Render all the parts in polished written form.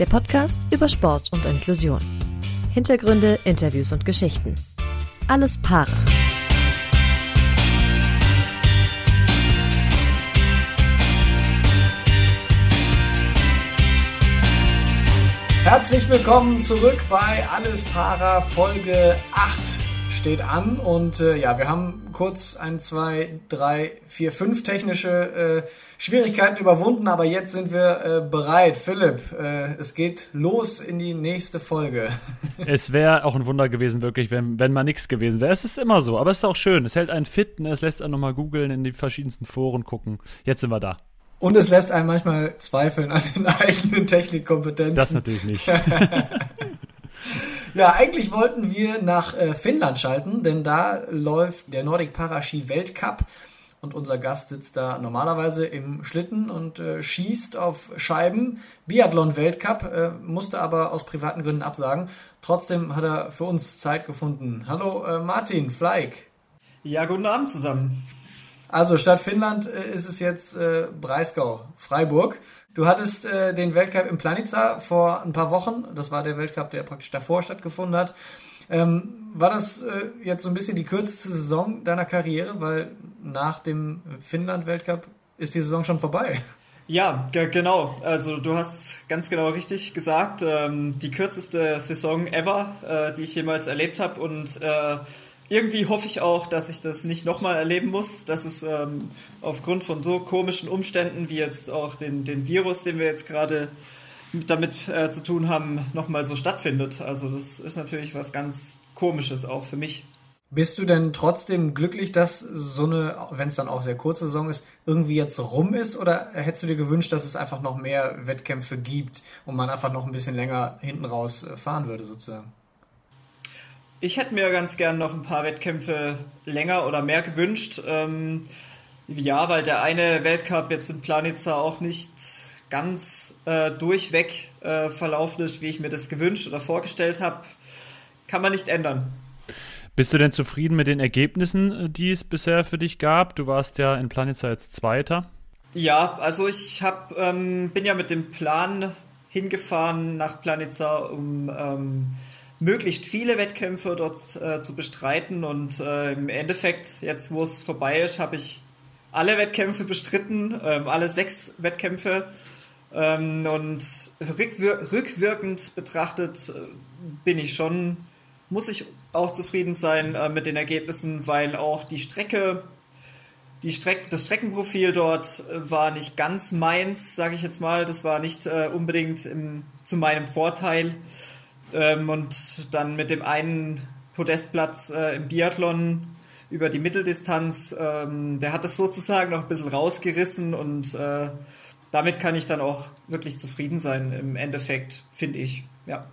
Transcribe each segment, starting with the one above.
der Podcast über Sport und Inklusion. Hintergründe, Interviews und Geschichten. Alles Para. Herzlich willkommen zurück bei Alles Para, Folge 8 steht an und wir haben kurz 1, 2, 3, 4, 5 technische Schwierigkeiten überwunden, aber jetzt sind wir bereit. Philipp, es geht los in die nächste Folge. Es wäre auch ein Wunder gewesen, wirklich, wenn mal nichts gewesen wäre. Es ist immer so, aber es ist auch schön. Es hält einen fit, es lässt einen nochmal googeln, in die verschiedensten Foren gucken. Jetzt sind wir da. Und es lässt einen manchmal zweifeln an den eigenen Technikkompetenzen. Das natürlich nicht. Ja, eigentlich wollten wir nach Finnland schalten, denn da läuft der Nordic Paraski-Weltcup und unser Gast sitzt da normalerweise im Schlitten und schießt auf Scheiben. Biathlon-Weltcup, musste aber aus privaten Gründen absagen. Trotzdem hat er für uns Zeit gefunden. Hallo Martin Fleig. Ja, guten Abend zusammen. Also statt Finnland ist es jetzt Breisgau, Freiburg. Du hattest den Weltcup in Planica vor ein paar Wochen. Das war der Weltcup, der praktisch davor stattgefunden hat. War das jetzt so ein bisschen die kürzeste Saison deiner Karriere? Weil nach dem Finnland-Weltcup ist die Saison schon vorbei. Ja, genau. Also du hast ganz genau richtig gesagt. Die kürzeste Saison ever, die ich jemals erlebt habe. Und irgendwie hoffe ich auch, dass ich das nicht nochmal erleben muss, dass es aufgrund von so komischen Umständen wie jetzt auch den Virus, den wir jetzt gerade damit zu tun haben, nochmal so stattfindet. Also das ist natürlich was ganz Komisches auch für mich. Bist du denn trotzdem glücklich, dass so eine, wenn es dann auch sehr kurze Saison ist, irgendwie jetzt rum ist? Oder hättest du dir gewünscht, dass es einfach noch mehr Wettkämpfe gibt und man einfach noch ein bisschen länger hinten raus fahren würde sozusagen? Ich hätte mir ganz gern noch ein paar Wettkämpfe länger oder mehr gewünscht. Weil der eine Weltcup jetzt in Planica auch nicht ganz durchweg verlaufen ist, wie ich mir das gewünscht oder vorgestellt habe. Kann man nicht ändern. Bist du denn zufrieden mit den Ergebnissen, die es bisher für dich gab? Du warst ja in Planica als Zweiter. Ja, also ich bin ja mit dem Plan hingefahren nach Planica, um möglichst viele Wettkämpfe dort zu bestreiten und im Endeffekt, jetzt wo es vorbei ist, habe ich alle Wettkämpfe bestritten, alle 6 Wettkämpfe und rückwirkend betrachtet muss ich auch zufrieden sein mit den Ergebnissen, weil auch die Strecke, das Streckenprofil dort war nicht ganz meins, sage ich jetzt mal, das war nicht unbedingt zu meinem Vorteil. Und dann mit dem einen Podestplatz im Biathlon über die Mitteldistanz, der hat es sozusagen noch ein bisschen rausgerissen und damit kann ich dann auch wirklich zufrieden sein im Endeffekt, finde ich, ja.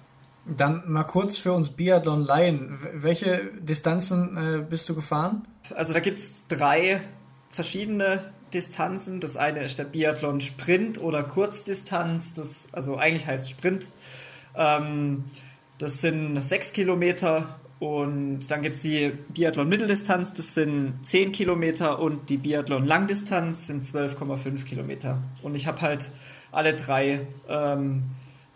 Dann mal kurz für uns Biathlon-Laien, welche Distanzen bist du gefahren? Also da gibt es 3 verschiedene Distanzen, das eine ist der Biathlon-Sprint oder Kurzdistanz, das also eigentlich heißt Sprint. Das sind 6 Kilometer und dann gibt es die Biathlon-Mitteldistanz, das sind 10 Kilometer und die Biathlon-Langdistanz sind 12,5 Kilometer. Und ich habe halt alle 3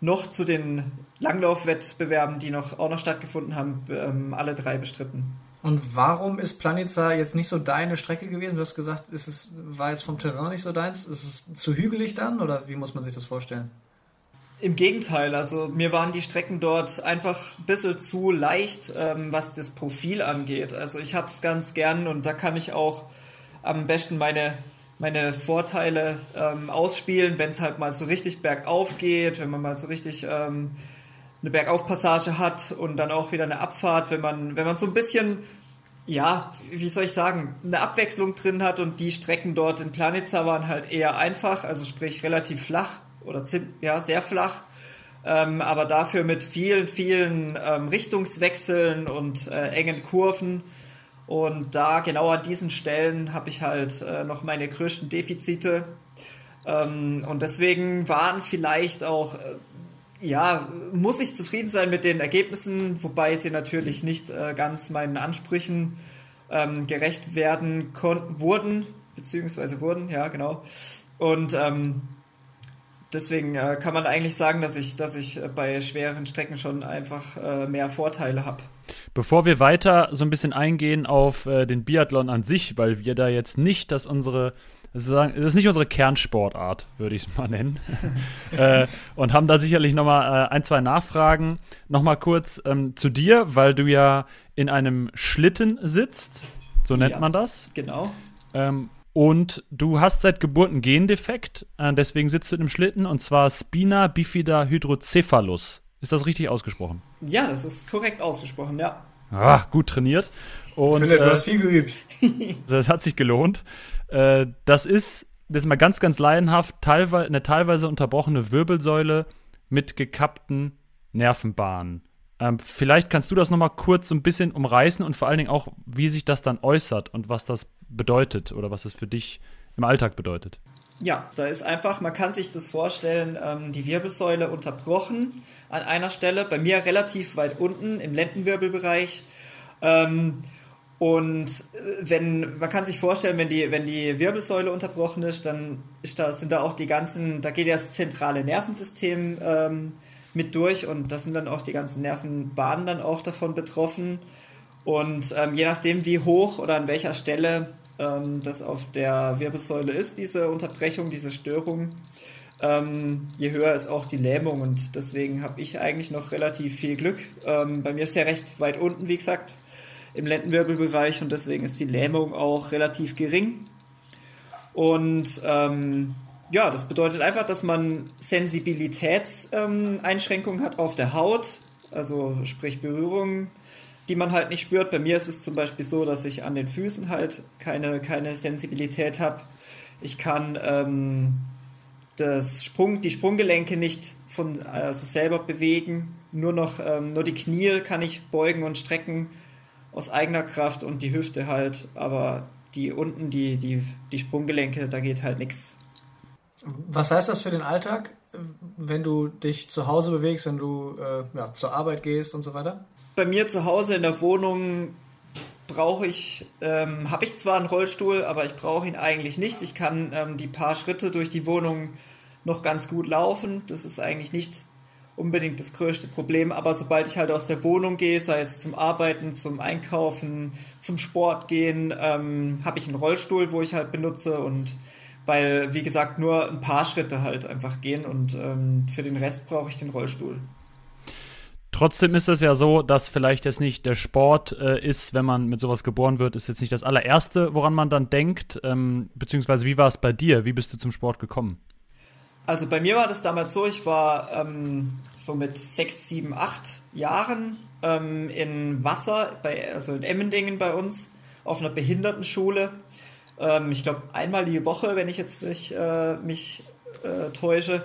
noch zu den Langlaufwettbewerben, die auch noch stattgefunden haben, alle 3 bestritten. Und warum ist Planica jetzt nicht so deine Strecke gewesen? Du hast gesagt, war jetzt vom Terrain nicht so deins. Ist es zu hügelig dann oder wie muss man sich das vorstellen? Im Gegenteil, also mir waren die Strecken dort einfach ein bisschen zu leicht, was das Profil angeht. Also ich habe es ganz gern und da kann ich auch am besten meine Vorteile ausspielen, wenn es halt mal so richtig bergauf geht, wenn man mal so richtig eine Bergaufpassage hat und dann auch wieder eine Abfahrt, wenn man so ein bisschen, ja, wie soll ich sagen, eine Abwechslung drin hat und die Strecken dort in Planica waren halt eher einfach, also sprich relativ flach. Oder sehr flach, aber dafür mit vielen, vielen Richtungswechseln und engen Kurven. Und da genau an diesen Stellen habe ich halt noch meine größten Defizite. Und deswegen waren vielleicht auch, muss ich zufrieden sein mit den Ergebnissen, wobei sie natürlich nicht ganz meinen Ansprüchen gerecht werden wurden. Deswegen kann man eigentlich sagen, dass ich bei schwereren Strecken schon einfach mehr Vorteile habe. Bevor wir weiter so ein bisschen eingehen auf den Biathlon an sich, weil wir da jetzt nicht, das ist nicht unsere Kernsportart, würde ich es mal nennen. Und haben da sicherlich nochmal ein, zwei Nachfragen. Nochmal kurz zu dir, weil du ja in einem Schlitten sitzt, so nennt man das. Genau. Und du hast seit Geburt einen Gendefekt, deswegen sitzt du in einem Schlitten, und zwar Spina Bifida Hydrocephalus. Ist das richtig ausgesprochen? Ja, das ist korrekt ausgesprochen, ja. Ah, gut trainiert. Und, ich finde, du hast viel geübt. Das hat sich gelohnt. Das ist, jetzt mal ganz, ganz laienhaft, eine teilweise unterbrochene Wirbelsäule mit gekappten Nervenbahnen. Vielleicht kannst du das nochmal kurz so ein bisschen umreißen und vor allen Dingen auch, wie sich das dann äußert und was das bedeutet oder was es für dich im Alltag bedeutet. Ja, da ist einfach, man kann sich das vorstellen, die Wirbelsäule unterbrochen an einer Stelle, bei mir relativ weit unten im Lendenwirbelbereich. Und man kann sich vorstellen, wenn die Wirbelsäule unterbrochen ist, dann sind da auch da geht ja das zentrale Nervensystem mit durch, und das sind dann auch die ganzen Nervenbahnen dann auch davon betroffen. Und je nachdem, wie hoch oder an welcher Stelle das auf der Wirbelsäule ist, diese Unterbrechung, diese Störung, je höher ist auch die Lähmung. Und deswegen habe ich eigentlich noch relativ viel Glück. Bei mir ist ja recht weit unten, wie gesagt, im Lendenwirbelbereich, und deswegen ist die Lähmung auch relativ gering. Und das bedeutet einfach, dass man Sensibilitätseinschränkungen hat auf der Haut, also sprich Berührungen, die man halt nicht spürt. Bei mir ist es zum Beispiel so, dass ich an den Füßen halt keine Sensibilität habe. Ich kann die Sprunggelenke nicht von selber bewegen. Nur die Knie kann ich beugen und strecken aus eigener Kraft, und die Hüfte halt. Aber die Sprunggelenke, da geht halt nichts. Was heißt das für den Alltag, wenn du dich zu Hause bewegst, wenn du zur Arbeit gehst und so weiter? Bei mir zu Hause in der Wohnung habe ich zwar einen Rollstuhl, aber ich brauche ihn eigentlich nicht. Ich kann die paar Schritte durch die Wohnung noch ganz gut laufen. Das ist eigentlich nicht unbedingt das größte Problem. Aber sobald ich halt aus der Wohnung gehe, sei es zum Arbeiten, zum Einkaufen, zum Sport gehen, habe ich einen Rollstuhl, wo ich halt benutze, und weil, wie gesagt, nur ein paar Schritte halt einfach gehen, und für den Rest brauche ich den Rollstuhl. Trotzdem ist es ja so, dass vielleicht jetzt nicht der Sport ist, wenn man mit sowas geboren wird, ist jetzt nicht das allererste, woran man dann denkt, beziehungsweise wie war es bei dir? Wie bist du zum Sport gekommen? Also bei mir war das damals so, ich war so mit 6, 7, 8 Jahren in Wasser, in Emmendingen bei uns, auf einer Behindertenschule. Ich glaube, einmal die Woche, wenn ich jetzt nicht mich täusche,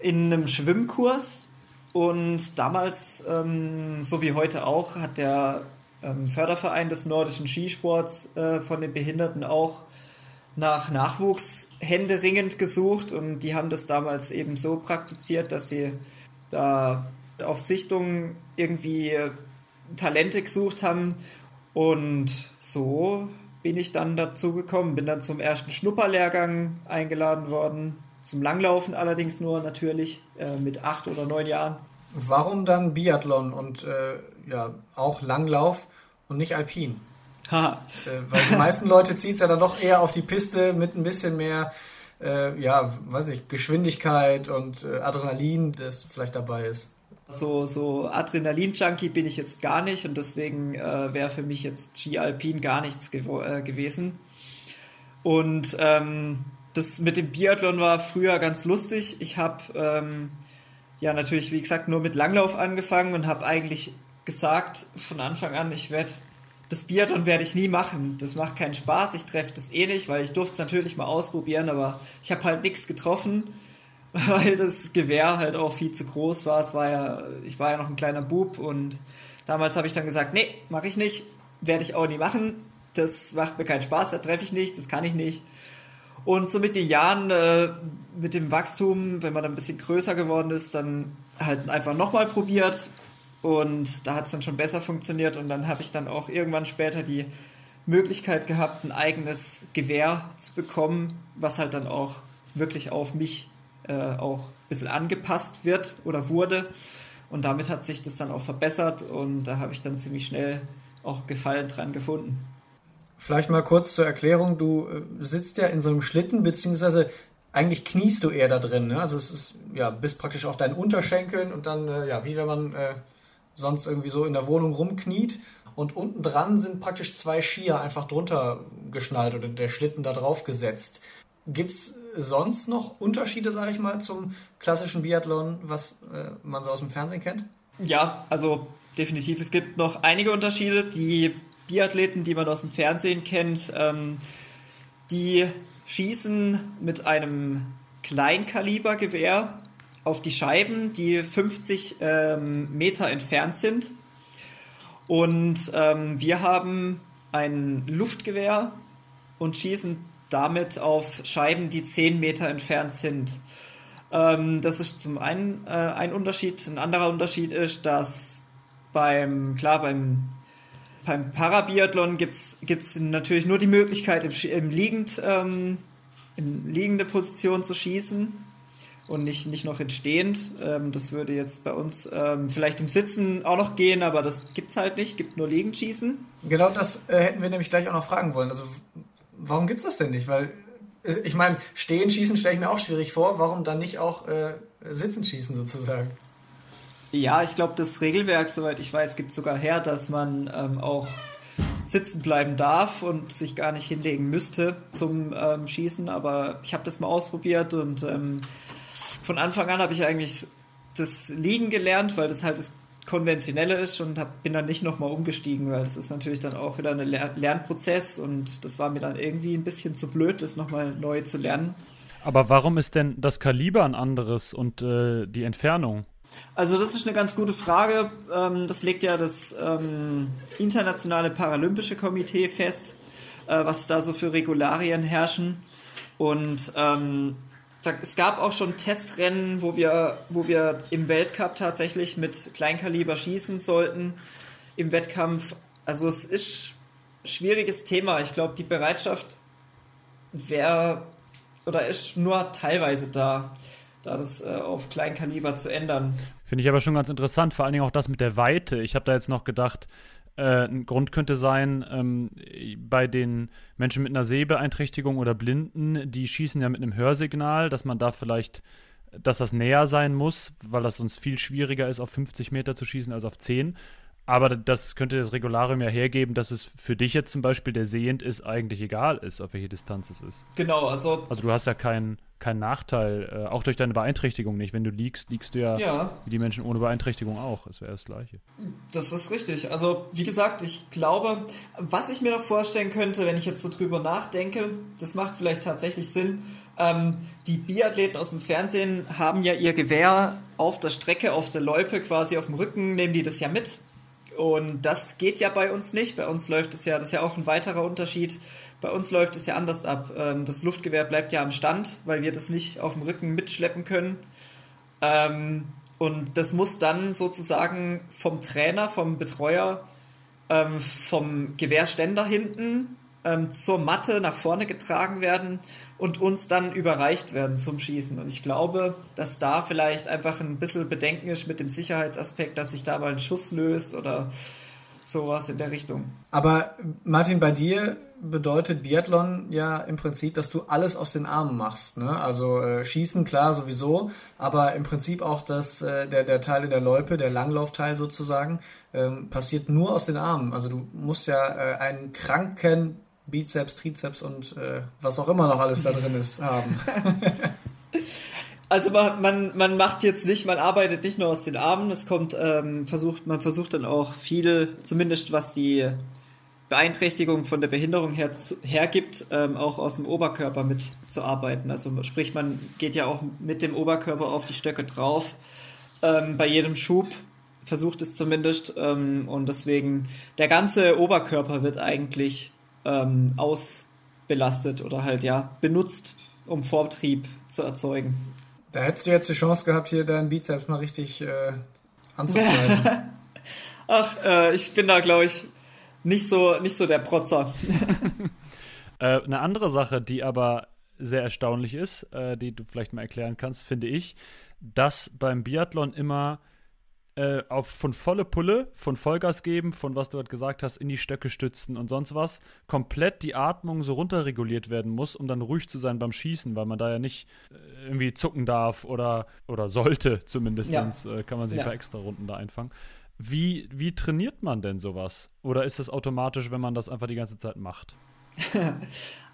in einem Schwimmkurs. Und damals, so wie heute auch, hat der Förderverein des nordischen Skisports von den Behinderten auch nach Nachwuchs händeringend gesucht. Und die haben das damals eben so praktiziert, dass sie da auf Sichtungen irgendwie Talente gesucht haben. Und so bin ich dann dazu gekommen, bin dann zum ersten Schnupperlehrgang eingeladen worden, zum Langlaufen allerdings nur natürlich, mit 8 oder 9 Jahren. Warum dann Biathlon und auch Langlauf und nicht Alpin? Weil die meisten Leute zieht es ja dann doch eher auf die Piste mit ein bisschen mehr Geschwindigkeit und Adrenalin, das vielleicht dabei ist. So Adrenalin-Junkie bin ich jetzt gar nicht, und deswegen wäre für mich jetzt Ski-Alpin gar nichts gewesen. Und das mit dem Biathlon war früher ganz lustig. Ich habe natürlich, wie gesagt, nur mit Langlauf angefangen und habe eigentlich gesagt von Anfang an, das Biathlon werde ich nie machen. Das macht keinen Spaß, ich treffe das eh nicht, weil ich durfte es natürlich mal ausprobieren, aber ich habe halt nichts getroffen, weil das Gewehr halt auch viel zu groß war. Ich war ja noch ein kleiner Bub, und damals habe ich dann gesagt, nee, mache ich nicht, werde ich auch nie machen. Das macht mir keinen Spaß, da treffe ich nicht, das kann ich nicht. Und so mit den Jahren, mit dem Wachstum, wenn man dann ein bisschen größer geworden ist, dann halt einfach nochmal probiert, und da hat es dann schon besser funktioniert, und dann habe ich dann auch irgendwann später die Möglichkeit gehabt, ein eigenes Gewehr zu bekommen, was halt dann auch wirklich auf mich auch ein bisschen angepasst wird oder wurde. Und damit hat sich das dann auch verbessert und da habe ich dann ziemlich schnell auch Gefallen dran gefunden. Vielleicht mal kurz zur Erklärung, du sitzt ja in so einem Schlitten, beziehungsweise eigentlich kniest du eher da drin, ne? Also es ist, ja, bist praktisch auf deinen Unterschenkeln und dann, ja, wie wenn man sonst irgendwie so in der Wohnung rumkniet und unten dran sind praktisch zwei Skier einfach drunter geschnallt oder der Schlitten da drauf gesetzt. Gibt es sonst noch Unterschiede, sage ich mal, zum klassischen Biathlon, was man so aus dem Fernsehen kennt? Ja, also definitiv. Es gibt noch einige Unterschiede. Die Biathleten, die man aus dem Fernsehen kennt, die schießen mit einem Kleinkalibergewehr auf die Scheiben, die 50 Meter entfernt sind. Und wir haben ein Luftgewehr und schießen damit auf Scheiben, die 10 Meter entfernt sind. Das ist zum einen ein Unterschied. Ein anderer Unterschied ist, dass beim Parabiathlon gibt's natürlich nur die Möglichkeit, in liegende Position zu schießen und nicht noch in stehend. Das würde jetzt bei uns vielleicht im Sitzen auch noch gehen, aber das gibt's halt nicht. Gibt nur liegend schießen. Genau, das hätten wir nämlich gleich auch noch fragen wollen. Also warum gibt's das denn nicht? Weil ich meine, stehen schießen stelle ich mir auch schwierig vor. Warum dann nicht auch sitzen schießen sozusagen? Ja, ich glaube, das Regelwerk, soweit ich weiß, gibt sogar her, dass man auch sitzen bleiben darf und sich gar nicht hinlegen müsste zum Schießen. Aber ich habe das mal ausprobiert und von Anfang an habe ich eigentlich das Liegen gelernt, weil das halt das Konventionelle ist und bin dann nicht nochmal umgestiegen, weil das ist natürlich dann auch wieder ein Lernprozess und das war mir dann irgendwie ein bisschen zu blöd, das nochmal neu zu lernen. Aber warum ist denn das Kaliber ein anderes und die Entfernung? Also das ist eine ganz gute Frage. Das legt ja das Internationale Paralympische Komitee fest, was da so für Regularien herrschen. Und es gab auch schon Testrennen, wo wir im Weltcup tatsächlich mit Kleinkaliber schießen sollten im Wettkampf. Also es ist ein schwieriges Thema. Ich glaube, die Bereitschaft ist nur teilweise da. Da das auf Kleinkaliber zu ändern. Finde ich aber schon ganz interessant, vor allen Dingen auch das mit der Weite. Ich habe da jetzt noch gedacht, ein Grund könnte sein, bei den Menschen mit einer Sehbeeinträchtigung oder Blinden, die schießen ja mit einem Hörsignal, dass man da vielleicht, dass das näher sein muss, weil das sonst viel schwieriger ist, auf 50 Meter zu schießen als auf 10. Aber das könnte das Regularium ja hergeben, dass es für dich jetzt zum Beispiel, der sehend ist, eigentlich egal ist, auf welche Distanz es ist. Genau, also... Also du hast ja kein Nachteil, auch durch deine Beeinträchtigung nicht. Wenn du liegst du ja wie die Menschen ohne Beeinträchtigung auch. Es wäre das Gleiche. Das ist richtig. Also, wie gesagt, ich glaube, was ich mir noch vorstellen könnte, wenn ich jetzt so drüber nachdenke, das macht vielleicht tatsächlich Sinn, die Biathleten aus dem Fernsehen haben ja ihr Gewehr auf der Strecke, auf der Loipe quasi auf dem Rücken, nehmen die das ja mit. Und das geht ja bei uns nicht. Bei uns läuft es ja, das ist ja auch ein weiterer Unterschied, bei uns läuft es ja anders ab. Das Luftgewehr bleibt ja am Stand, weil wir das nicht auf dem Rücken mitschleppen können. Und das muss dann sozusagen vom Trainer, vom Betreuer, vom Gewehrständer hinten zur Matte nach vorne getragen werden und uns dann überreicht werden zum Schießen. Und ich glaube, dass da vielleicht einfach ein bisschen Bedenken ist mit dem Sicherheitsaspekt, dass sich da mal ein Schuss löst oder sowas in der Richtung. Aber Martin, bei dir bedeutet Biathlon ja im Prinzip, dass du alles aus den Armen machst, ne? Also Schießen, klar, sowieso, aber im Prinzip auch das, der Teil in der Loipe, der Langlaufteil sozusagen, passiert nur aus den Armen. Also du musst ja einen kranken Bizeps, Trizeps und was auch immer noch alles da drin ist, haben. Also man arbeitet nicht nur aus den Armen, man versucht dann auch viel, zumindest was die Beeinträchtigung von der Behinderung hergibt, auch aus dem Oberkörper mitzuarbeiten. Also sprich, man geht ja auch mit dem Oberkörper auf die Stöcke drauf, bei jedem Schub, versucht es zumindest, und deswegen der ganze Oberkörper wird eigentlich ausbelastet oder halt ja benutzt, um Vortrieb zu erzeugen. Da hättest du jetzt die Chance gehabt, hier deinen Bizeps mal richtig anzugreifen. Ach, ich bin da, glaube ich, nicht so der Protzer. Eine andere Sache, die aber sehr erstaunlich ist, die du vielleicht mal erklären kannst, finde ich, dass beim Biathlon immer von volle Pulle, von Vollgas geben, von was du halt gesagt hast, in die Stöcke stützen und sonst was, komplett die Atmung so runterreguliert werden muss, um dann ruhig zu sein beim Schießen, weil man da ja nicht irgendwie zucken darf oder sollte zumindest, sonst kann man sich ein paar extra Runden da einfangen. Wie trainiert man denn sowas? Oder ist das automatisch, wenn man das einfach die ganze Zeit macht?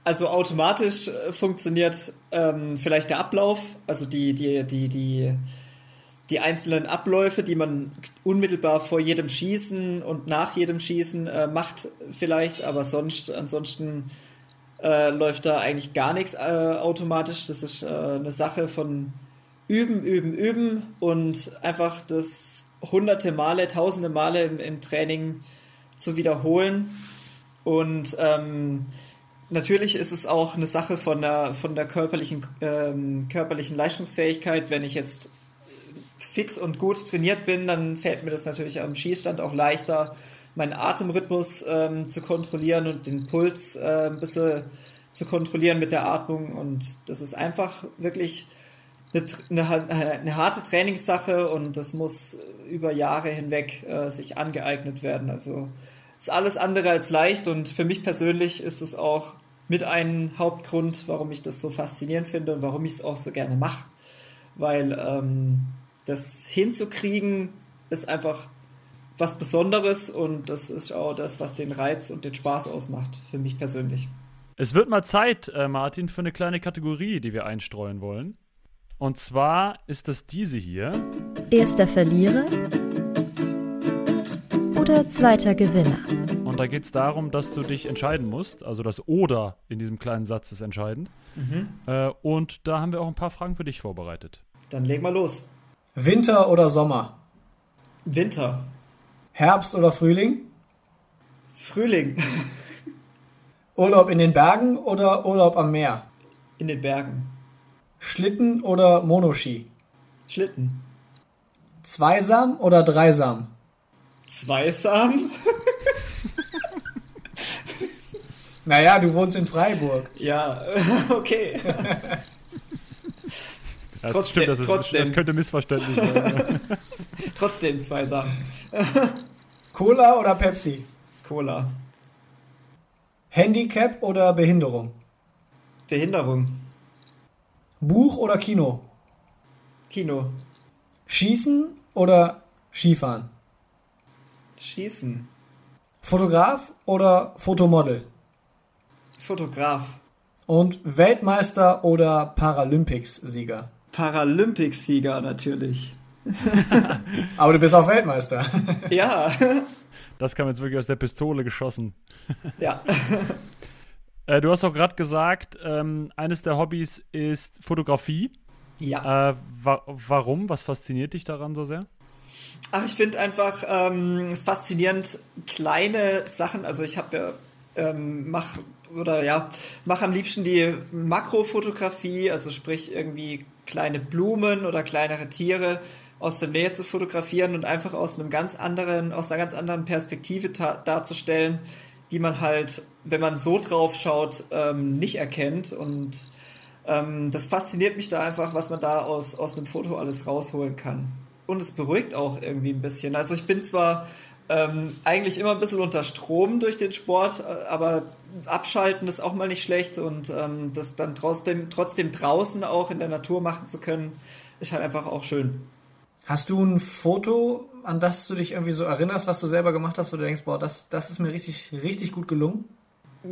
Also automatisch funktioniert vielleicht der Ablauf, also die einzelnen Abläufe, die man unmittelbar vor jedem Schießen und nach jedem Schießen macht vielleicht, aber ansonsten läuft da eigentlich gar nichts automatisch. Das ist eine Sache von üben und einfach das hunderte Male, tausende Male im Training zu wiederholen. Und natürlich ist es auch eine Sache von der körperlichen Leistungsfähigkeit. Wenn ich jetzt fit und gut trainiert bin, dann fällt mir das natürlich am Schießstand auch leichter, meinen Atemrhythmus zu kontrollieren und den Puls ein bisschen zu kontrollieren mit der Atmung. Und das ist einfach wirklich eine harte Trainingssache und das muss über Jahre hinweg sich angeeignet werden. Also ist alles andere als leicht und für mich persönlich ist es auch mit einem Hauptgrund, warum ich das so faszinierend finde und warum ich es auch so gerne mache, weil das hinzukriegen ist einfach was Besonderes und das ist auch das, was den Reiz und den Spaß ausmacht für mich persönlich. Es wird mal Zeit, Martin, für eine kleine Kategorie, die wir einstreuen wollen. Und zwar ist das diese hier. Erster Verlierer oder zweiter Gewinner. Und da geht es darum, dass du dich entscheiden musst. Also das Oder in diesem kleinen Satz ist entscheidend. Und da haben wir auch ein paar Fragen für dich vorbereitet. Dann leg mal los. Winter oder Sommer? Winter. Herbst oder Frühling? Frühling. Urlaub in den Bergen oder Urlaub am Meer? In den Bergen. Schlitten oder Monoski? Schlitten. Zweisam oder Dreisam? Zweisam? Naja, du wohnst in Freiburg. Ja, okay. Ja, trotzdem. Das könnte missverständlich sein. Trotzdem zwei Sachen. Cola oder Pepsi? Cola. Handicap oder Behinderung? Behinderung. Buch oder Kino? Kino. Schießen oder Skifahren? Schießen. Fotograf oder Fotomodel? Fotograf. Und Weltmeister oder Paralympics-Sieger? Paralympics-Sieger natürlich. Aber du bist auch Weltmeister. Ja. Das kam jetzt wirklich aus der Pistole geschossen. Ja. Du hast auch gerade gesagt, eines der Hobbys ist Fotografie. Ja. Warum? Was fasziniert dich daran so sehr? Ach, ich finde einfach es faszinierend, kleine Sachen. Also ich habe ja mache am liebsten die Makrofotografie, also sprich irgendwie kleine Blumen oder kleinere Tiere aus der Nähe zu fotografieren und einfach aus einer ganz anderen Perspektive darzustellen, die man halt, wenn man so drauf schaut, nicht erkennt. Und das fasziniert mich da einfach, was man da aus einem Foto alles rausholen kann. Und es beruhigt auch irgendwie ein bisschen. Also ich bin zwar eigentlich immer ein bisschen unter Strom durch den Sport, aber abschalten ist auch mal nicht schlecht und das dann trotzdem draußen auch in der Natur machen zu können, ist halt einfach auch schön. Hast du ein Foto, an das du dich irgendwie so erinnerst, was du selber gemacht hast, wo du denkst, boah, das ist mir richtig, richtig gut gelungen?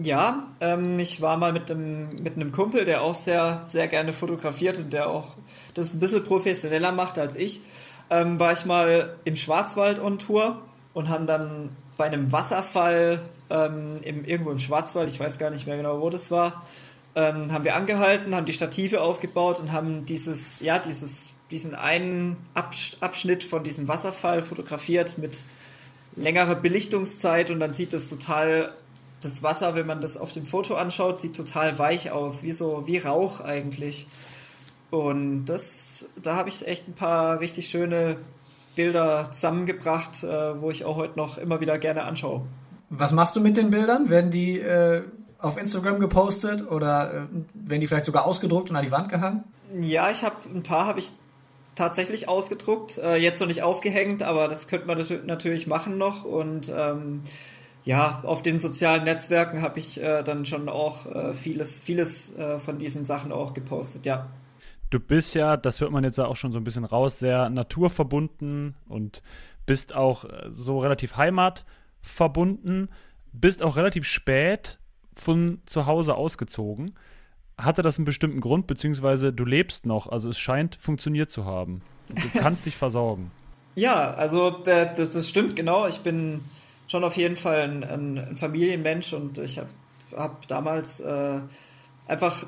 Ja, ich war mal mit einem Kumpel, der auch sehr, sehr gerne fotografiert und der auch das ein bisschen professioneller macht als ich, war ich mal im Schwarzwald on Tour und haben dann bei einem Wasserfall irgendwo im Schwarzwald, ich weiß gar nicht mehr genau, wo das war, haben wir angehalten, haben die Stative aufgebaut und haben diesen einen Abschnitt von diesem Wasserfall fotografiert mit längerer Belichtungszeit und dann sieht das total, das Wasser, wenn man das auf dem Foto anschaut, sieht total weich aus, wie Rauch eigentlich. Und da habe ich echt ein paar richtig schöne Bilder zusammengebracht, wo ich auch heute noch immer wieder gerne anschaue. Was machst du mit den Bildern? Werden die auf Instagram gepostet oder werden die vielleicht sogar ausgedruckt und an die Wand gehangen? Ja, ein paar habe ich tatsächlich ausgedruckt, jetzt noch nicht aufgehängt, aber das könnte man natürlich machen noch. Und ja, auf den sozialen Netzwerken habe ich dann schon auch vieles von diesen Sachen auch gepostet, ja. Du bist ja, das hört man jetzt auch schon so ein bisschen raus, sehr naturverbunden und bist auch so relativ heimatverbunden, bist auch relativ spät von zu Hause ausgezogen. Hatte das einen bestimmten Grund, beziehungsweise du lebst noch, also es scheint funktioniert zu haben. Du kannst dich versorgen. Ja, also das stimmt, genau. Ich bin schon auf jeden Fall ein Familienmensch und ich hab damals einfach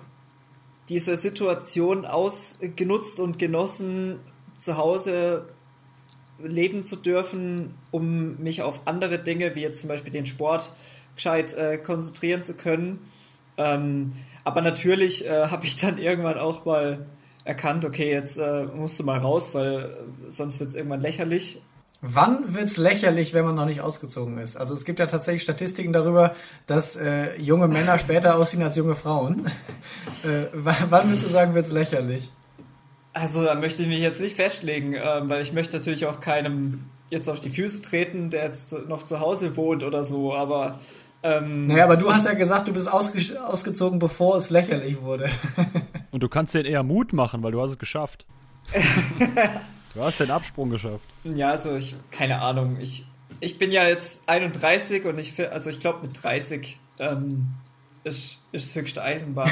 diese Situation ausgenutzt und genossen, zu Hause leben zu dürfen, um mich auf andere Dinge, wie jetzt zum Beispiel den Sport, gescheit konzentrieren zu können. Aber natürlich habe ich dann irgendwann auch mal erkannt, okay, jetzt musst du mal raus, weil sonst wird es irgendwann lächerlich. Wann wird es lächerlich, wenn man noch nicht ausgezogen ist? Also es gibt ja tatsächlich Statistiken darüber, dass junge Männer später ausziehen als junge Frauen. Wann würdest du sagen, wird es lächerlich? Also da möchte ich mich jetzt nicht festlegen, weil ich möchte natürlich auch keinem jetzt auf die Füße treten, der jetzt noch zu Hause wohnt oder so, aber... Naja, aber du hast ja gesagt, du bist ausgezogen, bevor es lächerlich wurde. Und du kannst denen eher Mut machen, weil du hast es geschafft. Du hast den Absprung geschafft. Ja, also keine Ahnung. Ich bin ja jetzt 31 und ich glaube mit 30 ist höchste Eisenbahn.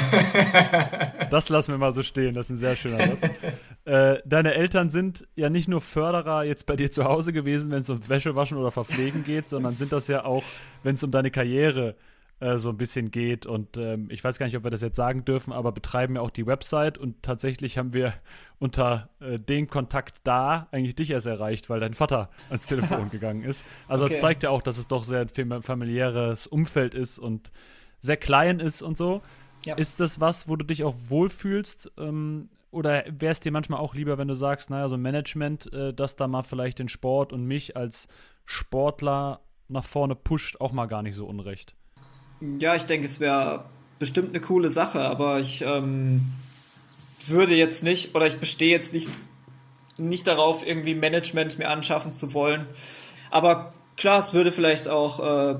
Das lassen wir mal so stehen, das ist ein sehr schöner Satz. Deine Eltern sind ja nicht nur Förderer jetzt bei dir zu Hause gewesen, wenn es um Wäsche waschen oder verpflegen geht, sondern sind das ja auch, wenn es um deine Karriere so ein bisschen geht. Und ich weiß gar nicht, ob wir das jetzt sagen dürfen, aber betreiben ja auch die Website. Und tatsächlich haben wir unter dem Kontakt da eigentlich dich erst erreicht, weil dein Vater ans Telefon gegangen ist. Also okay. Das zeigt ja auch, dass es doch sehr ein familiäres Umfeld ist und sehr klein ist und so. Ja. Ist das was, wo du dich auch wohlfühlst? Oder wäre es dir manchmal auch lieber, wenn du sagst, naja, so Management, dass da mal vielleicht den Sport und mich als Sportler nach vorne pusht, auch mal gar nicht so unrecht? Ja, ich denke, es wäre bestimmt eine coole Sache, aber ich würde jetzt nicht, oder ich bestehe jetzt nicht darauf, irgendwie Management mir anschaffen zu wollen. Aber klar, es würde vielleicht auch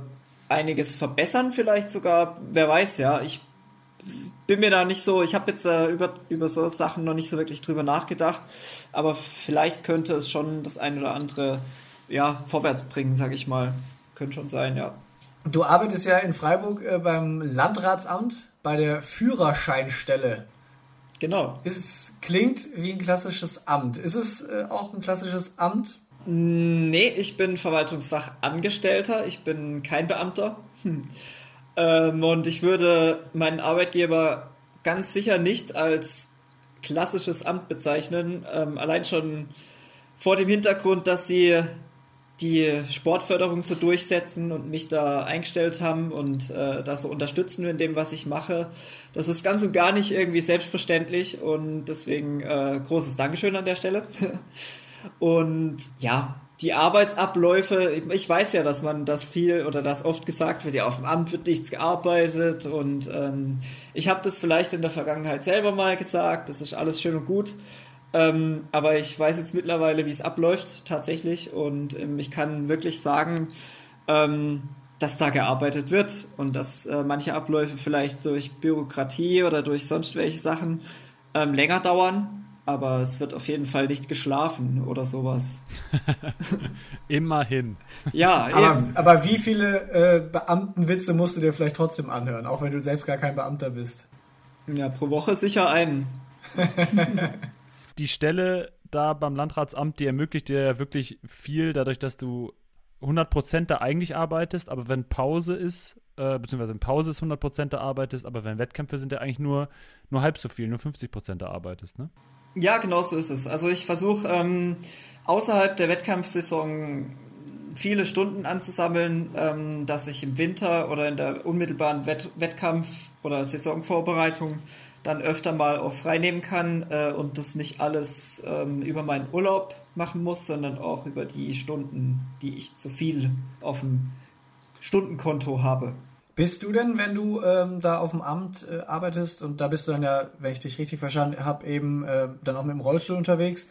einiges verbessern, vielleicht sogar, wer weiß, ja, ich bin mir da nicht so, ich habe jetzt über so Sachen noch nicht so wirklich drüber nachgedacht, aber vielleicht könnte es schon das ein oder andere, ja, vorwärts bringen, sag ich mal. Könnte schon sein, ja. Du arbeitest ja in Freiburg beim Landratsamt bei der Führerscheinstelle. Genau. Es klingt wie ein klassisches Amt. Ist es auch ein klassisches Amt? Nee, ich bin Verwaltungsfachangestellter. Ich bin kein Beamter. Und ich würde meinen Arbeitgeber ganz sicher nicht als klassisches Amt bezeichnen. Allein schon vor dem Hintergrund, dass sie die Sportförderung so durchsetzen und mich da eingestellt haben und das so unterstützen in dem, was ich mache. Das ist ganz und gar nicht irgendwie selbstverständlich und deswegen großes Dankeschön an der Stelle. Und ja, die Arbeitsabläufe, ich weiß ja, dass man das viel oder das oft gesagt wird, ja, auf dem Amt wird nichts gearbeitet und ich habe das vielleicht in der Vergangenheit selber mal gesagt, das ist alles schön und gut, aber ich weiß jetzt mittlerweile, wie es abläuft tatsächlich und ich kann wirklich sagen, dass da gearbeitet wird und dass manche Abläufe vielleicht durch Bürokratie oder durch sonst welche Sachen länger dauern. Aber es wird auf jeden Fall nicht geschlafen oder sowas. Immerhin. Ja, eben. Aber wie viele Beamtenwitze musst du dir vielleicht trotzdem anhören, auch wenn du selbst gar kein Beamter bist? Ja, pro Woche sicher einen. Die Stelle da beim Landratsamt, die ermöglicht dir ja wirklich viel, dadurch, dass du 100% da eigentlich arbeitest, aber wenn Pause ist, beziehungsweise in Pause ist 100% da arbeitest, aber wenn Wettkämpfe sind, ja eigentlich nur halb so viel, nur 50% da arbeitest, ne? Ja, genau so ist es. Also ich versuche außerhalb der Wettkampfsaison viele Stunden anzusammeln, dass ich im Winter oder in der unmittelbaren Wettkampf- oder Saisonvorbereitung dann öfter mal auch freinehmen kann und das nicht alles über meinen Urlaub machen muss, sondern auch über die Stunden, die ich zu viel auf dem Stundenkonto habe. Bist du denn, wenn du da auf dem Amt arbeitest, und da bist du dann ja, wenn ich dich richtig verstanden habe, eben dann auch mit dem Rollstuhl unterwegs,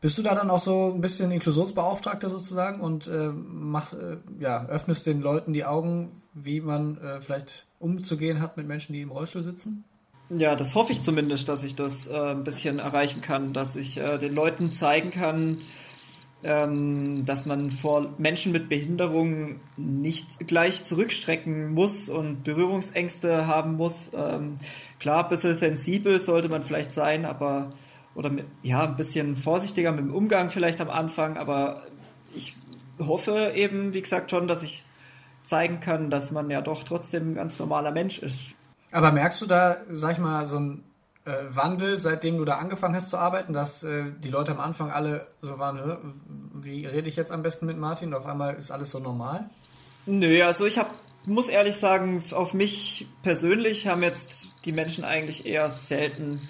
bist du da dann auch so ein bisschen Inklusionsbeauftragter sozusagen und öffnest den Leuten die Augen, wie man vielleicht umzugehen hat mit Menschen, die im Rollstuhl sitzen? Ja, das hoffe ich zumindest, dass ich das ein bisschen erreichen kann, dass ich den Leuten zeigen kann, dass man vor Menschen mit Behinderungen nicht gleich zurückstrecken muss und Berührungsängste haben muss. Klar, ein bisschen sensibel sollte man vielleicht sein, aber ein bisschen vorsichtiger mit dem Umgang vielleicht am Anfang, aber ich hoffe eben, wie gesagt, schon, dass ich zeigen kann, dass man ja doch trotzdem ein ganz normaler Mensch ist. Aber merkst du da, sag ich mal, so einen Wandel, seitdem du da angefangen hast zu arbeiten, dass die Leute am Anfang alle so waren, wie rede ich jetzt am besten mit Martin? Und auf einmal ist alles so normal? Nö, also muss ehrlich sagen, auf mich persönlich haben jetzt die Menschen eigentlich eher selten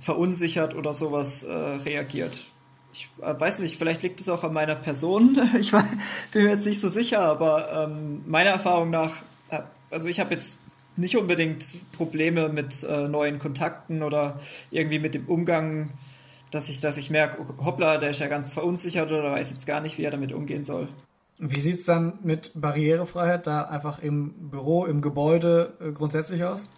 verunsichert oder sowas reagiert. Ich weiß nicht, vielleicht liegt es auch an meiner Person. Ich bin mir jetzt nicht so sicher, aber meiner Erfahrung nach, also ich habe jetzt nicht unbedingt Probleme mit neuen Kontakten oder irgendwie mit dem Umgang, dass ich merke, hoppla, der ist ja ganz verunsichert oder weiß jetzt gar nicht, wie er damit umgehen soll. Wie sieht es dann mit Barrierefreiheit da einfach im Büro, im Gebäude grundsätzlich aus?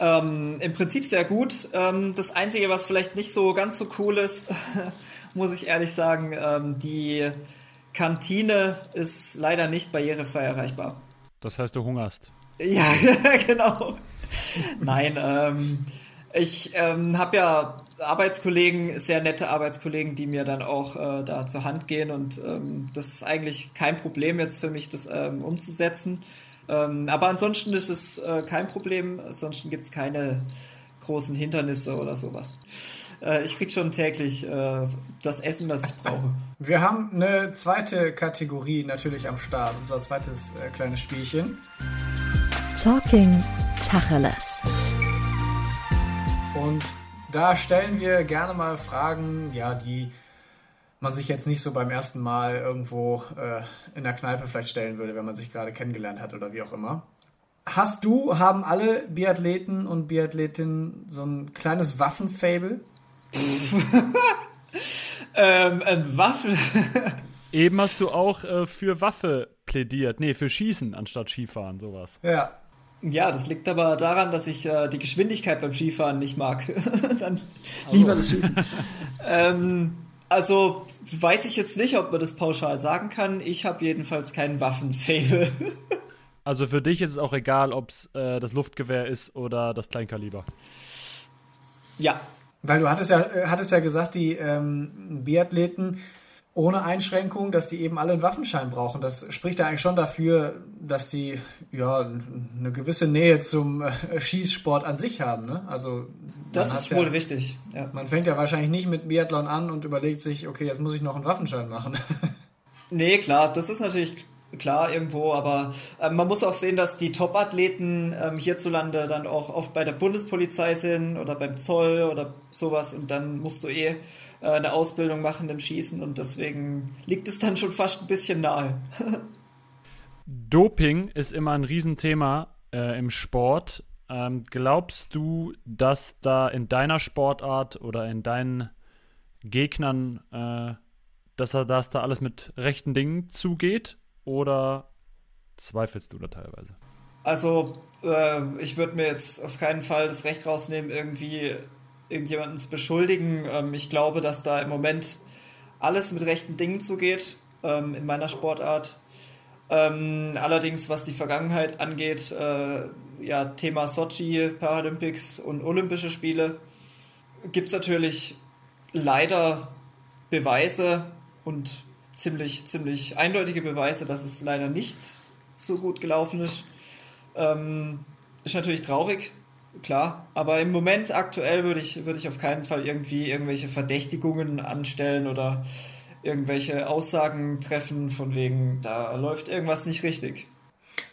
Im Prinzip sehr gut. Das Einzige, was vielleicht nicht so ganz so cool ist, muss ich ehrlich sagen, die Kantine ist leider nicht barrierefrei erreichbar. Das heißt, du hungerst. Ja, genau. Nein, ich habe ja Arbeitskollegen, sehr nette Arbeitskollegen, die mir dann auch da zur Hand gehen, und das ist eigentlich kein Problem jetzt für mich, das umzusetzen. Aber ansonsten ist es kein Problem, ansonsten gibt es keine großen Hindernisse oder sowas. Ich kriege schon täglich das Essen, das ich brauche. Wir haben eine zweite Kategorie natürlich am Start, unser zweites kleines Spielchen. Talking Tacheles. Und da stellen wir gerne mal Fragen, ja, die man sich jetzt nicht so beim ersten Mal irgendwo in der Kneipe vielleicht stellen würde, wenn man sich gerade kennengelernt hat oder wie auch immer. Haben alle Biathleten und Biathletinnen so ein kleines Waffenfaible? Ein Waffen? Eben hast du auch für Waffe plädiert. Nee, für Schießen anstatt Skifahren, sowas. Ja. Ja, das liegt aber daran, dass ich die Geschwindigkeit beim Skifahren nicht mag. Dann lieber das Schießen. Also weiß ich jetzt nicht, ob man das pauschal sagen kann. Ich habe jedenfalls keinen Waffenfaible. Also für dich ist es auch egal, ob es das Luftgewehr ist oder das Kleinkaliber. Ja. Weil du hattest ja gesagt, die Biathleten ohne Einschränkung, dass die eben alle einen Waffenschein brauchen. Das spricht ja eigentlich schon dafür, dass die ja eine gewisse Nähe zum Schießsport an sich haben, ne? Also das ist wohl richtig. Ja. Man fängt ja wahrscheinlich nicht mit Biathlon an und überlegt sich, okay, jetzt muss ich noch einen Waffenschein machen. Nee, klar, das ist natürlich klar irgendwo, aber man muss auch sehen, dass die Top-Athleten hierzulande dann auch oft bei der Bundespolizei sind oder beim Zoll oder sowas, und dann musst du eine Ausbildung machen im Schießen, und deswegen liegt es dann schon fast ein bisschen nahe. Doping ist immer ein Riesenthema im Sport. Glaubst du, dass da in deiner Sportart oder in deinen Gegnern, dass da alles mit rechten Dingen zugeht? Oder zweifelst du da teilweise? Also, ich würde mir jetzt auf keinen Fall das Recht rausnehmen, irgendjemanden zu beschuldigen. Ich glaube, dass da im Moment alles mit rechten Dingen zugeht, in meiner Sportart. Allerdings, was die Vergangenheit angeht, Thema Sotschi, Paralympics und Olympische Spiele, gibt es natürlich leider Beweise und ziemlich eindeutige Beweise, dass es leider nicht so gut gelaufen ist. Ist natürlich traurig, klar. Aber im Moment aktuell würde ich auf keinen Fall irgendwie irgendwelche Verdächtigungen anstellen oder irgendwelche Aussagen treffen, von wegen, da läuft irgendwas nicht richtig.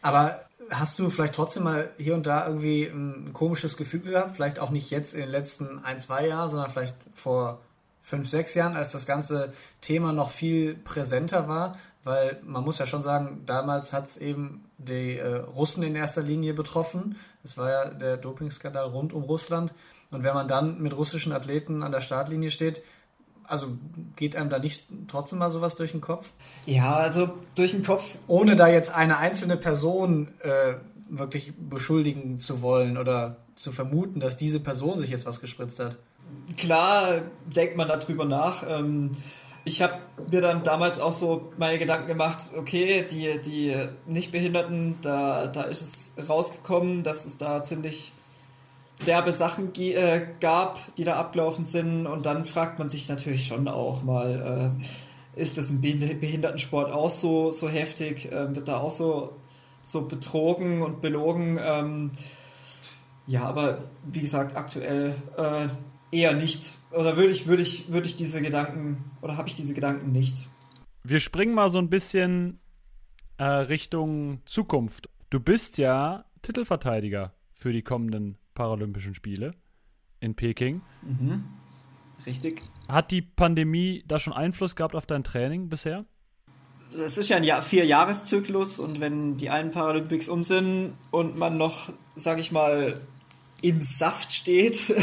Aber hast du vielleicht trotzdem mal hier und da irgendwie ein komisches Gefühl gehabt? Vielleicht auch nicht jetzt in den letzten 1-2 Jahren, sondern vielleicht vor 5-6 Jahren, als das ganze Thema noch viel präsenter war, weil man muss ja schon sagen, damals hat es eben die Russen in erster Linie betroffen. Das war ja der Dopingskandal rund um Russland. Und wenn man dann mit russischen Athleten an der Startlinie steht, also geht einem da nicht trotzdem mal sowas durch den Kopf? Ja, also durch den Kopf. Ohne da jetzt eine einzelne Person wirklich beschuldigen zu wollen oder zu vermuten, dass diese Person sich jetzt was gespritzt hat. Klar denkt man darüber nach. Ich habe mir dann damals auch so meine Gedanken gemacht, okay, die Nichtbehinderten, da ist es rausgekommen, dass es da ziemlich derbe Sachen gab, die da abgelaufen sind. Und dann fragt man sich natürlich schon auch mal, ist das im Behindertensport auch so heftig? Wird da auch so betrogen und belogen? Ja, aber wie gesagt, aktuell eher nicht. Oder würde ich diese Gedanken, oder habe ich diese Gedanken nicht? Wir springen mal so ein bisschen Richtung Zukunft. Du bist ja Titelverteidiger für die kommenden Paralympischen Spiele in Peking. Mhm. Richtig. Hat die Pandemie da schon Einfluss gehabt auf dein Training bisher? Es ist ja ein 4-Jahres-Zyklus und wenn die einen Paralympics um sind und man noch, sag ich mal, im Saft steht,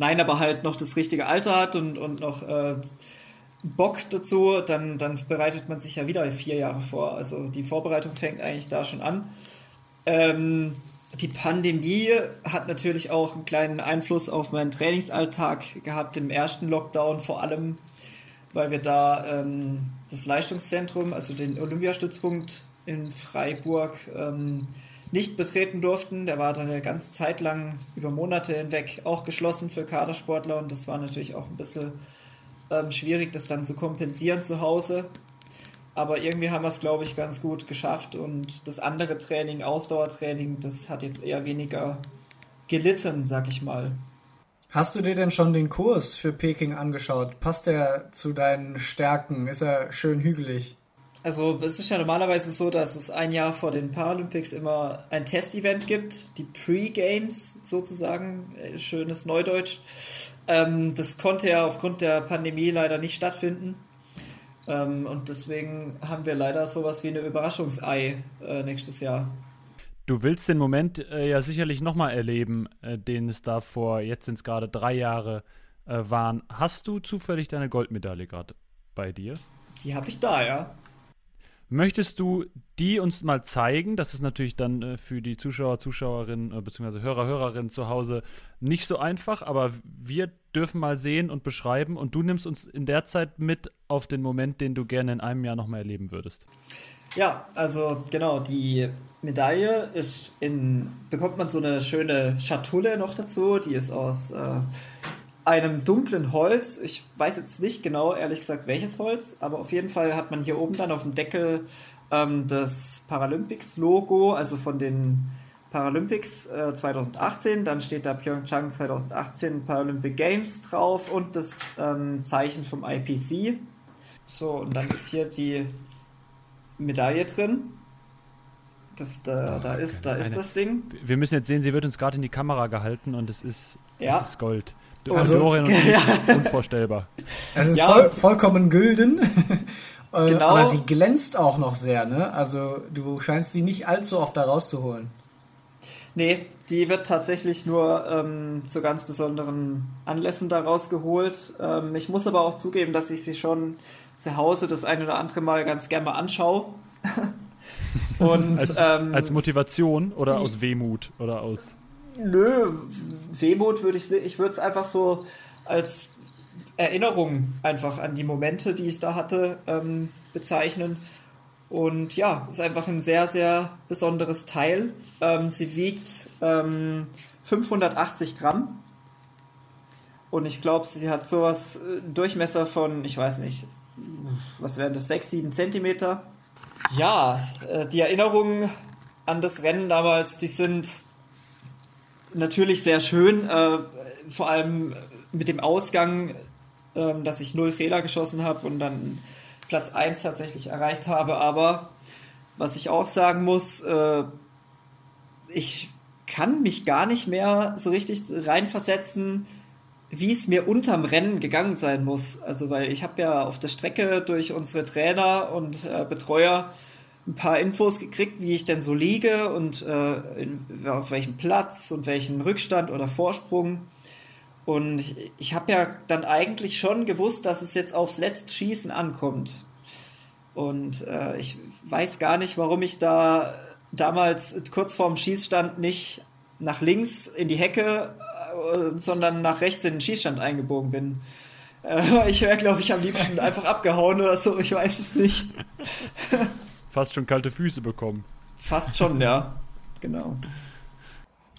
nein, aber halt noch das richtige Alter hat und noch Bock dazu, dann bereitet man sich ja wieder 4 Jahre vor. Also die Vorbereitung fängt eigentlich da schon an. Die Pandemie hat natürlich auch einen kleinen Einfluss auf meinen Trainingsalltag gehabt im ersten Lockdown, vor allem, weil wir da das Leistungszentrum, also den Olympiastützpunkt in Freiburg, nicht betreten durften. Der war dann eine ganze Zeit lang über Monate hinweg auch geschlossen für Kadersportler und das war natürlich auch ein bisschen schwierig, das dann zu kompensieren zu Hause. Aber irgendwie haben wir es, glaube ich, ganz gut geschafft und das andere Training, Ausdauertraining, das hat jetzt eher weniger gelitten, sag ich mal. Hast du dir denn schon den Kurs für Peking angeschaut? Passt der zu deinen Stärken? Ist er schön hügelig? Also es ist ja normalerweise so, dass es ein Jahr vor den Paralympics immer ein Testevent gibt, die Pre-Games sozusagen, schönes Neudeutsch. Das konnte ja aufgrund der Pandemie leider nicht stattfinden. Und deswegen haben wir leider sowas wie eine Überraschungsei nächstes Jahr. Du willst den Moment ja sicherlich nochmal erleben, den es da vor, jetzt sind es gerade 3 Jahre, waren. Hast du zufällig deine Goldmedaille gerade bei dir? Die habe ich da, ja. Möchtest du die uns mal zeigen? Das ist natürlich dann für die Zuschauer, Zuschauerinnen bzw. Hörer, Hörerinnen zu Hause nicht so einfach, aber wir dürfen mal sehen und beschreiben und du nimmst uns in der Zeit mit auf den Moment, den du gerne in einem Jahr nochmal erleben würdest. Ja, also genau, die Medaille ist bekommt man so eine schöne Schatulle noch dazu, die ist aus einem dunklen Holz. Ich weiß jetzt nicht genau, ehrlich gesagt, welches Holz, aber auf jeden Fall hat man hier oben dann auf dem Deckel das Paralympics-Logo, also von den Paralympics 2018. Dann steht da Pyeongchang 2018 Paralympic Games drauf und das Zeichen vom IPC. So, und dann ist hier die Medaille drin. Da ist das Ding. Wir müssen jetzt sehen, sie wird uns gerade in die Kamera gehalten und es ist Gold. Also, Florian und ich, unvorstellbar. Es ist vollkommen gülden. Genau. Aber sie glänzt auch noch sehr, ne? Also du scheinst sie nicht allzu oft da rauszuholen. Nee, die wird tatsächlich nur zu ganz besonderen Anlässen da rausgeholt. Ich muss aber auch zugeben, dass ich sie schon zu Hause das ein oder andere Mal ganz gerne mal anschaue. Und, als Motivation oder aus Wehmut oder aus... Nö, Wehmut würde ich würde es einfach so als Erinnerung einfach an die Momente, die ich da hatte, bezeichnen. Und ja, ist einfach ein sehr, sehr besonderes Teil. Sie wiegt 580 Gramm. Und ich glaube, sie hat sowas, einen Durchmesser von, ich weiß nicht, was wären das, 6, 7 Zentimeter. Ja, die Erinnerungen an das Rennen damals, die sind... natürlich sehr schön, vor allem mit dem Ausgang, dass ich 0 Fehler geschossen habe und dann Platz 1 tatsächlich erreicht habe. Aber was ich auch sagen muss, ich kann mich gar nicht mehr so richtig reinversetzen, wie es mir unterm Rennen gegangen sein muss. Also, weil ich habe ja auf der Strecke durch unsere Trainer und Betreuer ein paar Infos gekriegt, wie ich denn so liege und auf welchem Platz und welchen Rückstand oder Vorsprung. Und ich habe ja dann eigentlich schon gewusst, dass es jetzt aufs letzte Schießen ankommt. Und ich weiß gar nicht, warum ich da damals kurz vorm Schießstand nicht nach links in die Hecke, sondern nach rechts in den Schießstand eingebogen bin. Ich wäre, glaube ich, am liebsten einfach abgehauen oder so, ich weiß es nicht. Fast schon kalte Füße bekommen. Fast schon, ja. Genau.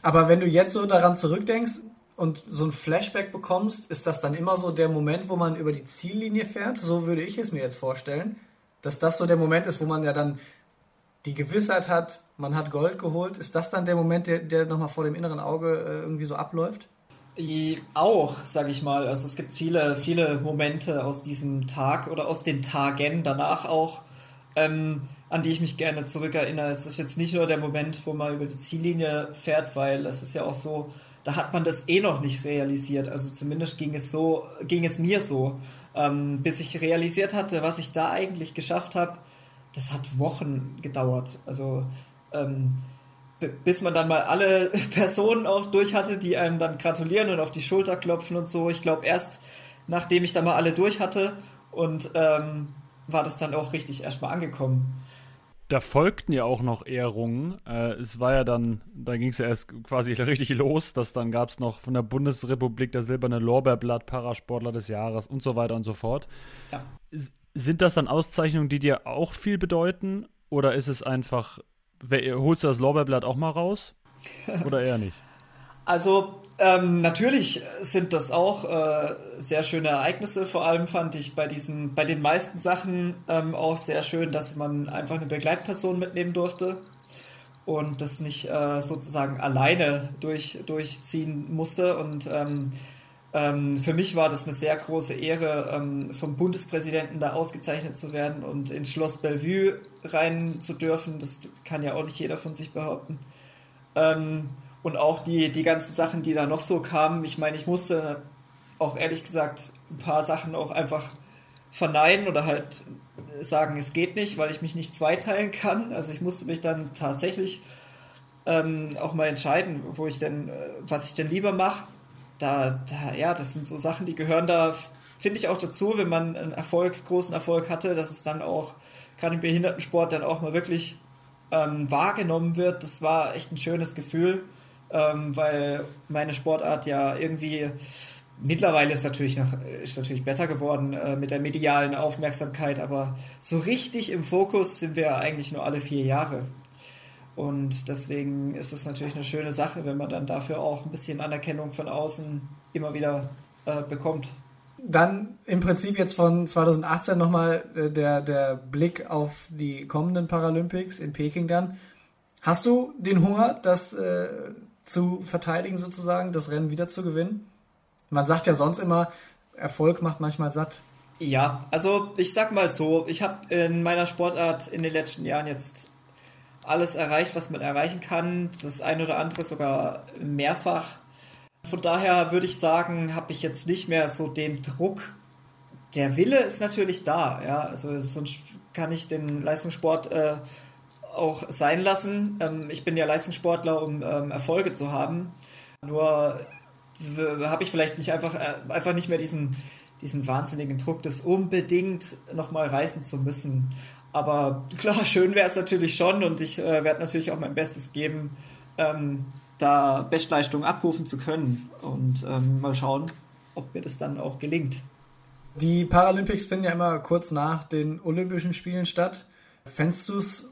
Aber wenn du jetzt so daran zurückdenkst und so ein Flashback bekommst, ist das dann immer so der Moment, wo man über die Ziellinie fährt? So würde ich es mir jetzt vorstellen, dass das so der Moment ist, wo man ja dann die Gewissheit hat, man hat Gold geholt. Ist das dann der Moment, der nochmal vor dem inneren Auge irgendwie so abläuft? Auch, sag ich mal. Also es gibt viele, viele Momente aus diesem Tag oder aus den Tagen danach auch, an die ich mich gerne zurückerinnere. Es ist jetzt nicht nur der Moment, wo man über die Ziellinie fährt, weil es ist ja auch so, da hat man das noch nicht realisiert. Also zumindest ging es mir so, bis ich realisiert hatte, was ich da eigentlich geschafft habe. Das hat Wochen gedauert, also bis man dann mal alle Personen auch durch hatte, die einem dann gratulieren und auf die Schulter klopfen und so. Ich glaube, erst nachdem ich dann mal alle durch hatte und war das dann auch richtig erstmal angekommen. Da folgten ja auch noch Ehrungen. Es war ja dann, da ging es ja erst quasi richtig los, dass dann gab es noch von der Bundesrepublik das Silberne Lorbeerblatt, Parasportler des Jahres und so weiter und so fort. Ja. Sind das dann Auszeichnungen, die dir auch viel bedeuten? Oder ist es einfach, holst du das Lorbeerblatt auch mal raus? Oder eher nicht? Also natürlich sind das auch sehr schöne Ereignisse. Vor allem fand ich bei den meisten Sachen auch sehr schön, dass man einfach eine Begleitperson mitnehmen durfte und das nicht sozusagen alleine durchziehen musste. Und für mich war das eine sehr große Ehre, vom Bundespräsidenten da ausgezeichnet zu werden und ins Schloss Bellevue rein zu dürfen. Das kann ja auch nicht jeder von sich behaupten. Und auch die ganzen Sachen, die da noch so kamen. Ich meine, ich musste auch ehrlich gesagt ein paar Sachen auch einfach verneinen oder halt sagen, es geht nicht, weil ich mich nicht zweiteilen kann. Also ich musste mich dann tatsächlich auch mal entscheiden, was ich denn lieber mache. Ja, das sind so Sachen, die gehören da, finde ich, auch dazu, wenn man einen großen Erfolg hatte, dass es dann auch, gerade im Behindertensport, dann auch mal wirklich wahrgenommen wird. Das war echt ein schönes Gefühl, weil meine Sportart ja irgendwie, mittlerweile ist natürlich besser geworden mit der medialen Aufmerksamkeit, aber so richtig im Fokus sind wir eigentlich nur alle 4 Jahre. Und deswegen ist es natürlich eine schöne Sache, wenn man dann dafür auch ein bisschen Anerkennung von außen immer wieder bekommt. Dann im Prinzip jetzt von 2018 nochmal der Blick auf die kommenden Paralympics in Peking dann. Hast du den Hunger, das zu verteidigen sozusagen, das Rennen wieder zu gewinnen? Man sagt ja sonst immer, Erfolg macht manchmal satt. Ja, also ich sag mal so, ich habe in meiner Sportart in den letzten Jahren jetzt alles erreicht, was man erreichen kann, das ein oder andere sogar mehrfach. Von daher würde ich sagen, habe ich jetzt nicht mehr so den Druck. Der Wille ist natürlich da, ja, also sonst kann ich den Leistungssport auch sein lassen. Ich bin ja Leistungssportler, um Erfolge zu haben. Nur habe ich vielleicht nicht einfach nicht mehr diesen wahnsinnigen Druck, das unbedingt nochmal reißen zu müssen. Aber klar, schön wäre es natürlich schon und ich werde natürlich auch mein Bestes geben, da Bestleistungen abrufen zu können und mal schauen, ob mir das dann auch gelingt. Die Paralympics finden ja immer kurz nach den Olympischen Spielen statt. Fändest du es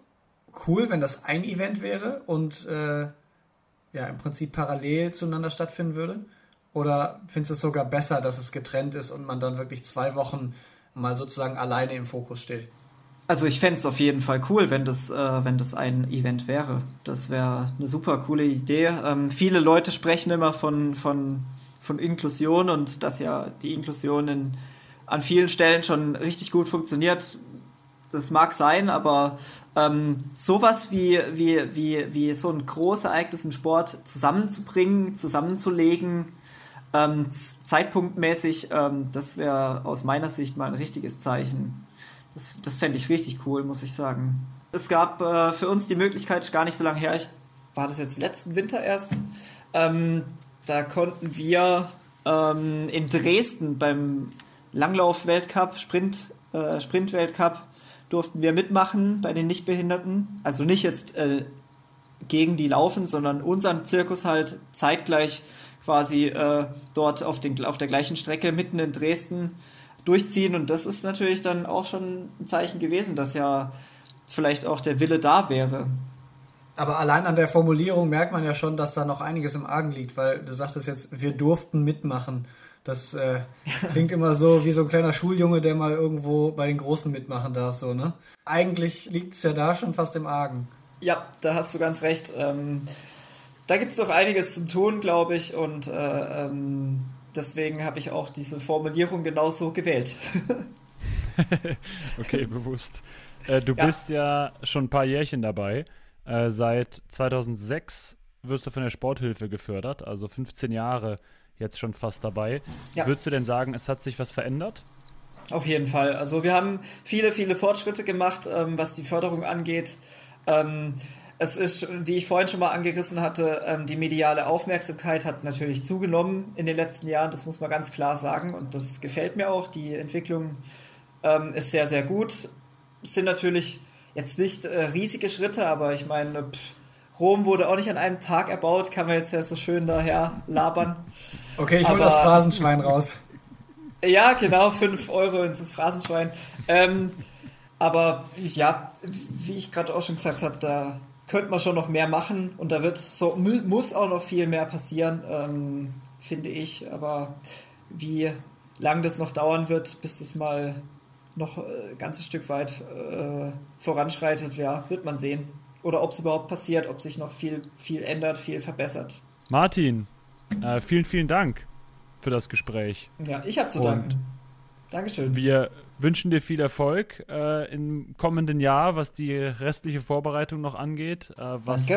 cool, wenn das ein Event wäre und im Prinzip parallel zueinander stattfinden würde? Oder findest du es sogar besser, dass es getrennt ist und man dann wirklich 2 Wochen mal sozusagen alleine im Fokus steht? Also ich fände es auf jeden Fall cool, wenn das ein Event wäre. Das wäre eine super coole Idee. Viele Leute sprechen immer von Inklusion und dass ja die Inklusion an vielen Stellen schon richtig gut funktioniert. Das mag sein, aber sowas wie so ein großes Ereignis im Sport zusammenzubringen, zusammenzulegen, Zeitpunktmäßig, das wäre aus meiner Sicht mal ein richtiges Zeichen. Das fände ich richtig cool, muss ich sagen. Es gab für uns die Möglichkeit, gar nicht so lange her, war das jetzt letzten Winter erst, da konnten wir in Dresden beim Langlauf-Weltcup, Sprint-Weltcup, durften wir mitmachen bei den Nichtbehinderten. Also nicht jetzt gegen die laufen, sondern unseren Zirkus halt zeitgleich quasi dort auf der gleichen Strecke mitten in Dresden durchziehen. Und das ist natürlich dann auch schon ein Zeichen gewesen, dass ja vielleicht auch der Wille da wäre. Aber allein an der Formulierung merkt man ja schon, dass da noch einiges im Argen liegt, weil du sagtest jetzt, wir durften mitmachen. Das klingt immer so wie so ein kleiner Schuljunge, der mal irgendwo bei den Großen mitmachen darf, so, ne? Eigentlich liegt es ja da schon fast im Argen. Ja, da hast du ganz recht. Da gibt es noch einiges zum Tun, glaube ich, und deswegen habe ich auch diese Formulierung genauso gewählt. Okay, bewusst. Du bist ja schon ein paar Jährchen dabei. Seit 2006 wirst du von der Sporthilfe gefördert, also 15 Jahre jetzt schon fast dabei. Ja. Würdest du denn sagen, es hat sich was verändert? Auf jeden Fall. Also wir haben viele, viele Fortschritte gemacht, was die Förderung angeht. Es ist, wie ich vorhin schon mal angerissen hatte, die mediale Aufmerksamkeit hat natürlich zugenommen in den letzten Jahren. Das muss man ganz klar sagen und das gefällt mir auch. Die Entwicklung ist sehr, sehr gut. Es sind natürlich jetzt nicht riesige Schritte, aber ich meine, Rom wurde auch nicht an einem Tag erbaut, kann man jetzt ja so schön daher labern. Okay, ich hole das Phrasenschwein raus. Ja, genau, 5 € ins Phrasenschwein. Aber ja, wie ich gerade auch schon gesagt habe, da könnte man schon noch mehr machen und da wird so muss auch noch viel mehr passieren, finde ich. Aber wie lange das noch dauern wird, bis das mal noch ein ganzes Stück weit voranschreitet, ja, wird man sehen. Oder ob es überhaupt passiert, ob sich noch viel, viel ändert, viel verbessert. Martin, vielen, vielen Dank für das Gespräch. Ja, ich habe zu danken. Dankeschön. Wir wünschen dir viel Erfolg im kommenden Jahr, was die restliche Vorbereitung noch angeht, was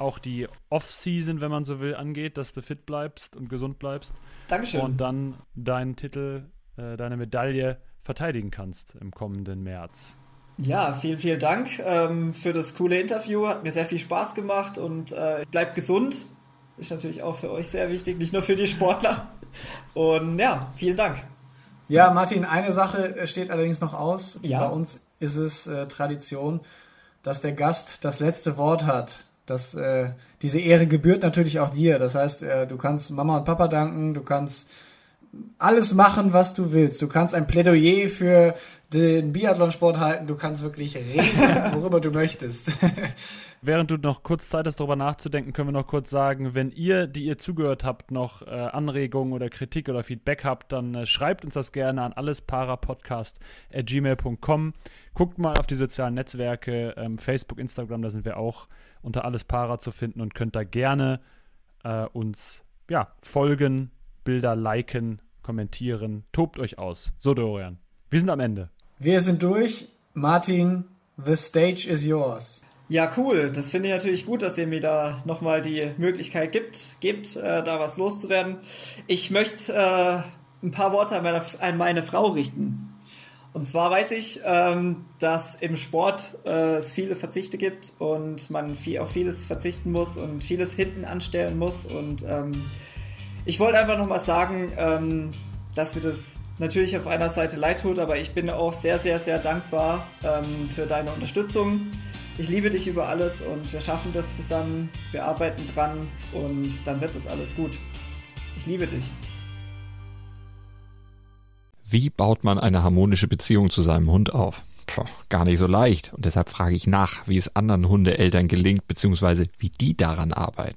auch die Off-Season, wenn man so will, angeht, dass du fit bleibst und gesund bleibst. Dankeschön. Und dann deinen Titel, deine Medaille verteidigen kannst im kommenden März. Ja, vielen, vielen Dank für das coole Interview. Hat mir sehr viel Spaß gemacht und bleibt gesund. Ist natürlich auch für euch sehr wichtig, nicht nur für die Sportler. Und ja, vielen Dank. Ja, Martin, eine Sache steht allerdings noch aus. Ja. Bei uns ist es Tradition, dass der Gast das letzte Wort hat. Diese Ehre gebührt natürlich auch dir. Das heißt, du kannst Mama und Papa danken, du kannst alles machen, was du willst. Du kannst ein Plädoyer für den Biathlonsport halten, du kannst wirklich reden, worüber du möchtest. Während du noch kurz Zeit hast, darüber nachzudenken, können wir noch kurz sagen, wenn ihr, die ihr zugehört habt, noch Anregungen oder Kritik oder Feedback habt, dann schreibt uns das gerne an allesparapodcast@gmail.com. Guckt mal auf die sozialen Netzwerke, Facebook, Instagram, da sind wir auch unter allespara zu finden und könnt da gerne uns folgen, Bilder liken, kommentieren, tobt euch aus. So, Dorian, wir sind am Ende. Wir sind durch. Martin, the stage is yours. Ja, cool. Das finde ich natürlich gut, dass ihr mir da nochmal die Möglichkeit gebt da was loszuwerden. Ich möchte ein paar Worte an meine Frau richten. Und zwar weiß ich, dass im Sport es viele Verzichte gibt und man auf vieles verzichten muss und vieles hinten anstellen muss. Und ich wollte einfach nochmal sagen, dass mir das natürlich auf einer Seite leid tut, aber ich bin auch sehr, sehr, sehr dankbar für deine Unterstützung. Ich liebe dich über alles und wir schaffen das zusammen, wir arbeiten dran und dann wird das alles gut. Ich liebe dich. Wie baut man eine harmonische Beziehung zu seinem Hund auf? Gar nicht so leicht und deshalb frage ich nach, wie es anderen Hundeeltern gelingt, beziehungsweise wie die daran arbeiten.